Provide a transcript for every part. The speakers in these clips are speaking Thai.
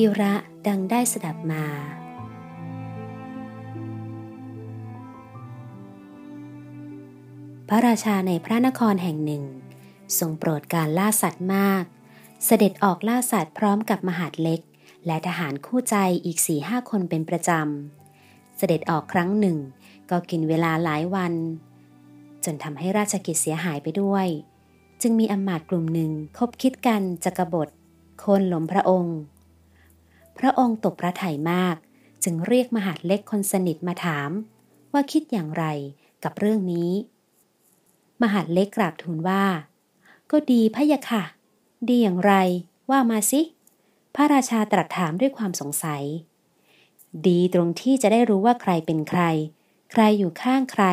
กีระดังได้สดับมาพระราชาในพระนครแห่งหนึ่งทรงโปรดการล่าสัตว์มากเสด็จออกล่าสัตว์พร้อมกับมหาดเล็กและทหารคู่ใจอีก 4-5 คนเป็นประจำเสด็จออกครั้งหนึ่งก็กินเวลาหลายวันจนทำให้ราชกิจเสียหายไปด้วยจึงมีอำมาตย์กลุ่มหนึ่งคบคิดกันจะกบฏโค่นล้มพระองค์ตกพระทัยมากจึงเรียกมหาดเล็กคนสนิทมาถามว่าคิดอย่างไรกับเรื่องนี้มหาดเล็กกราบทูลว่าก็ดีพะยะค่ะดีอย่างไรว่ามาสิพระราชาตรัสถามด้วยความสงสัยดีตรงที่จะได้รู้ว่าใครเป็นใครใครอยู่ข้างใคร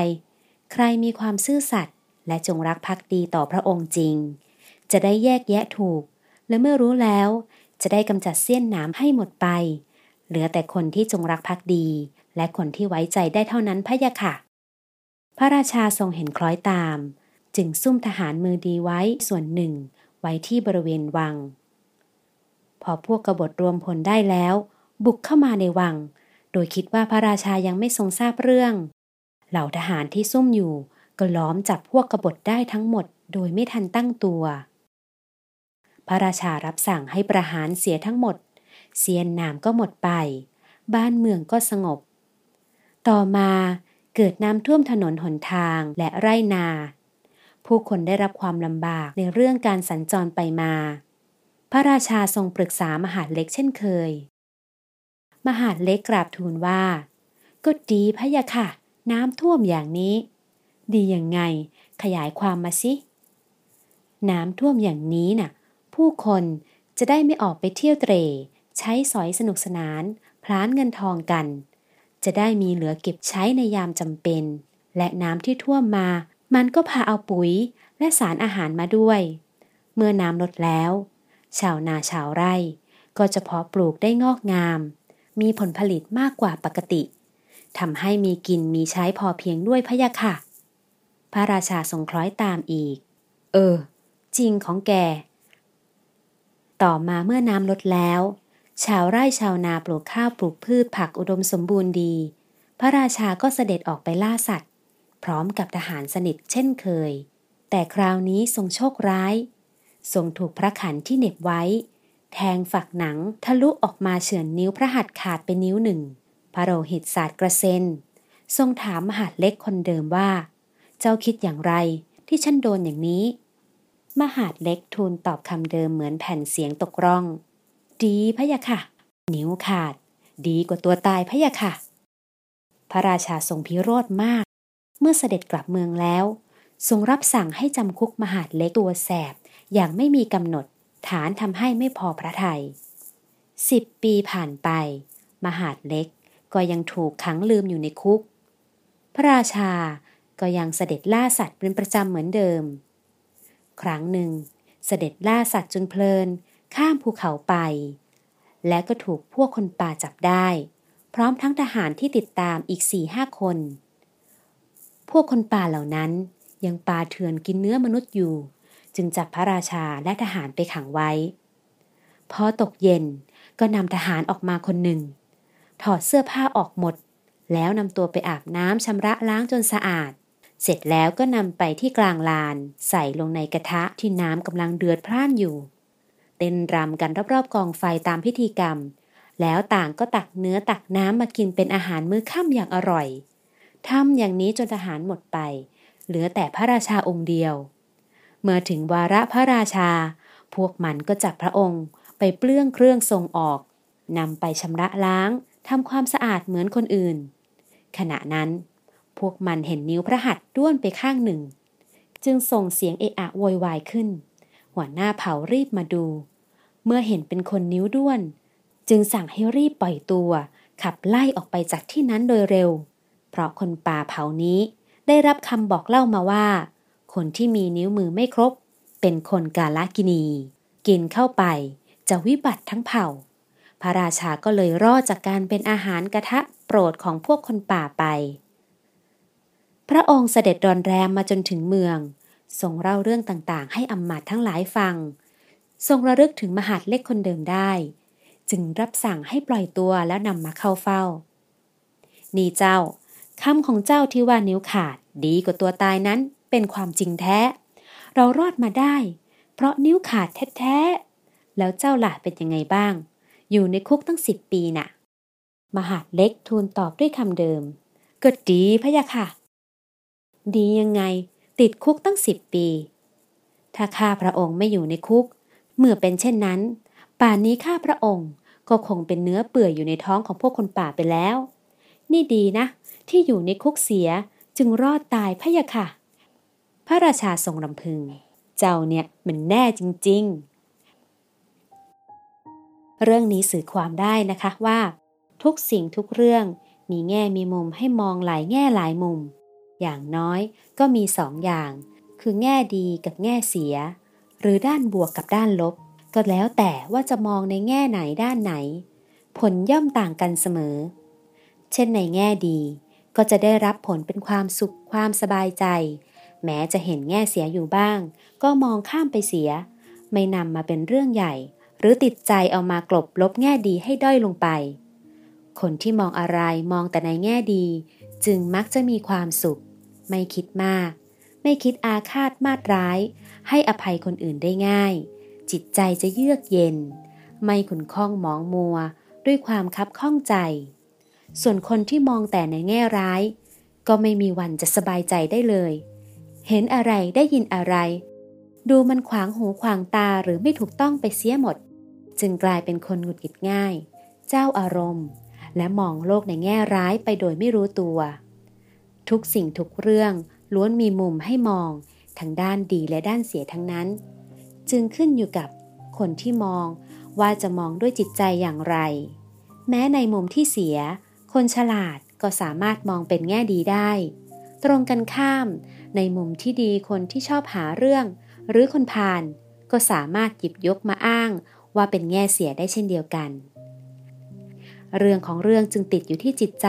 ใครมีความซื่อสัตย์และจงรักภักดีต่อพระองค์จริงจะได้แยกแยะถูกและเมื่อรู้แล้วจะได้กำจัดเสี้ยนหนามให้หมดไปเหลือแต่คนที่จงรักภักดีและคนที่ไว้ใจได้เท่านั้นพะยะค่ะพระราชาทรงเห็นคล้อยตามจึงซุ่มทหารมือดีไว้ส่วนหนึ่งไว้ที่บริเวณวังพอพวกกบฏรวมพลได้แล้วบุกเข้ามาในวังโดยคิดว่าพระราชายังไม่ทรงทราบเรื่องเหล่าทหารที่ซุ่มอยู่ก็ล้อมจับพวกกบฏได้ทั้งหมดโดยไม่ทันตั้งตัวพระราชารับสั่งให้ประหารเสียทั้งหมดเสียนหนามก็หมดไปบ้านเมืองก็สงบต่อมาเกิดน้ำท่วมถนนหนทางและไร่นาผู้คนได้รับความลำบากในเรื่องการสัญจรไปมาพระราชาทรงปรึกษามหาดเล็กเช่นเคยมหาดเล็กกราบทูลว่าก็ดีพะยะค่ะน้ำท่วมอย่างนี้ดียังไงขยายความมาสิน้ำท่วมอย่างนี้น่ะผู้คนจะได้ไม่ออกไปเที่ยวเตร่ใช้สอยสนุกสนานพลานเงินทองกันจะได้มีเหลือเก็บใช้ในยามจำเป็นและน้ำที่ท่วมมามันก็พาเอาปุ๋ยและสารอาหารมาด้วยเมื่อน้ำลดแล้วชาวนาชาวไร่ก็จะเพาะปลูกได้งอกงามมีผลผลิตมากกว่าปกติทำให้มีกินมีใช้พอเพียงด้วยพะยะค่ะพระราชาทรงคล้อยตามอีกจริงของแกต่อมาเมื่อน้ำลดแล้วชาวไร่ชาวนาปลูกข้าวปลูกพืชผักอุดมสมบูรณ์ดีพระราชาก็เสด็จออกไปล่าสัตว์พร้อมกับทหารสนิทเช่นเคยแต่คราวนี้ทรงโชคร้ายทรงถูกพระขันที่เหน็บไว้แทงฝักหนังทะลุออกมาเฉือนนิ้วพระหัตถ์ขาดไปนิ้วหนึ่งพระโลหิตสาดกระเซ็นทรงถามมหาดเล็กคนเดิมว่าเจ้าคิดอย่างไรที่ฉันโดนอย่างนี้มหาดเล็กทูลตอบคำเดิมเหมือนแผ่นเสียงตกร่องดีพะยะค่ะนิ้วขาดดีกว่าตัวตายพะยะค่ะพระราชาทรงพิโรธมากเมื่อเสด็จกลับเมืองแล้วทรงรับสั่งให้จำคุกมหาดเล็กตัวแสบอย่างไม่มีกำหนดฐานทำให้ไม่พอพระทัย10 ปีผ่านไปมหาดเล็กก็ยังถูกขังลืมอยู่ในคุกพระราชาก็ยังเสด็จล่าสัตว์เป็นประจำเหมือนเดิมครั้งหนึ่งเสด็จล่าสัตว์จนเพลินข้ามภูเขาไปและก็ถูกพวกคนป่าจับได้พร้อมทั้งทหารที่ติดตามอีก 4-5 คนพวกคนป่าเหล่านั้นยังป่าเถื่อนกินเนื้อมนุษย์อยู่จึงจับพระราชาและทหารไปขังไว้พอตกเย็นก็นำทหารออกมาคนหนึ่งถอดเสื้อผ้าออกหมดแล้วนำตัวไปอาบน้ำชำระล้างจนสะอาดเสร็จแล้วก็นำไปที่กลางลานใส่ลงในกระทะที่น้ำกำลังเดือดพล่านอยู่เต้นรำกันรอบๆกองไฟตามพิธีกรรมแล้วต่างก็ตักเนื้อตักน้ำมากินเป็นอาหารมื้อค่ำอย่างอร่อยทำอย่างนี้จนทหารหมดไปเหลือแต่พระราชาองค์เดียวเมื่อถึงวาระพระราชาพวกมันก็จับพระองค์ไปเปลื้องเครื่องทรงออกนำไปชำระล้างทำความสะอาดเหมือนคนอื่นขณะนั้นพวกมันเห็นนิ้วพระหัตถ์ด้วนไปข้างหนึ่งจึงส่งเสียงเอะอะโวยวายขึ้นหัวหน้าเผ่ารีบมาดูเมื่อเห็นเป็นคนนิ้วด้วนจึงสั่งให้รีบปล่อยตัวขับไล่ออกไปจากที่นั้นโดยเร็วเพราะคนป่าเผ่านี้ได้รับคำบอกเล่ามาว่าคนที่มีนิ้วมือไม่ครบเป็นคนกาลกิณีกินเข้าไปจะวิบัติทั้งเผ่าพระราชาก็เลยรอดจากการเป็นอาหารกระทะโปรดของพวกคนป่าไปพระองค์เสด็จดอนแรมมาจนถึงเมืองทรงเล่าเรื่องต่างๆให้อำมาตย์ทั้งหลายฟังทรงระลึกถึงมหาดเล็กคนเดิมได้ จึงรับสั่งให้ปล่อยตัวแล้วนำมาเข้าเฝ้านี่เจ้าคำของเจ้าที่ว่านิ้วขาดดีกว่าตัวตายนั้นเป็นความจริงแท้เรารอดมาได้เพราะนิ้วขาดแท้ๆแล้วเจ้าล่ะเป็นยังไงบ้างอยู่ในคุกตั้ง10 ปีน่ะมหาดเล็กทูลตอบด้วยคำเดิมก็ดีพะยะค่ะดียังไงติดคุกตั้ง10 ปีถ้าข้าพระองค์ไม่อยู่ในคุกเมื่อเป็นเช่นนั้นป่านนี้ข้าพระองค์ก็คงเป็นเนื้อเปื่อยอยู่ในท้องของพวกคนป่าไปแล้วนี่ดีนะที่อยู่ในคุกเสียจึงรอดตายพะยะค่ะพระราชาทรงรำพึงเจ้าเนี่ยมันแน่จริงๆเรื่องนี้สื่อความได้นะคะว่าทุกสิ่งทุกเรื่องมีแง่มีมุมให้มองหลายแง่หลายมุมอย่างน้อยก็มี2 อย่างคือแง่ดีกับแง่เสียหรือด้านบวกกับด้านลบก็แล้วแต่ว่าจะมองในแง่ไหนด้านไหนผลย่อมต่างกันเสมอเช่นในแง่ดีก็จะได้รับผลเป็นความสุขความสบายใจแม้จะเห็นแง่เสียอยู่บ้างก็มองข้ามไปเสียไม่นำมาเป็นเรื่องใหญ่หรือติดใจเอามากลบลบแง่ดีให้ด้อยลงไปคนที่มองอะไรมองแต่ในแง่ดีจึงมักจะมีความสุขไม่คิดมากไม่คิดอาฆาตมาดร้ายให้อภัยคนอื่นได้ง่ายจิตใจจะเยือกเย็นไม่ขุ่นข้องมองมัวด้วยความคับข้องใจส่วนคนที่มองแต่ในแง่ร้ายก็ไม่มีวันจะสบายใจได้เลยเห็นอะไรได้ยินอะไรดูมันขวางหูขวางตาหรือไม่ถูกต้องไปเสียหมดจึงกลายเป็นคนหงุดหงิดง่ายเจ้าอารมณ์และมองโลกในแง่ร้ายไปโดยไม่รู้ตัวทุกสิ่งทุกเรื่องล้วนมีมุมให้มองทั้งด้านดีและด้านเสียทั้งนั้นจึงขึ้นอยู่กับคนที่มองว่าจะมองด้วยจิตใจอย่างไรแม้ในมุมที่เสียคนฉลาดก็สามารถมองเป็นแง่ดีได้ตรงกันข้ามในมุมที่ดีคนที่ชอบหาเรื่องหรือคนพาลก็สามารถหยิบยกมาอ้างว่าเป็นแง่เสียได้เช่นเดียวกันเรื่องของเรื่องจึงติดอยู่ที่จิตใจ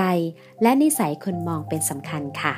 และนิสัยคนมองเป็นสำคัญค่ะ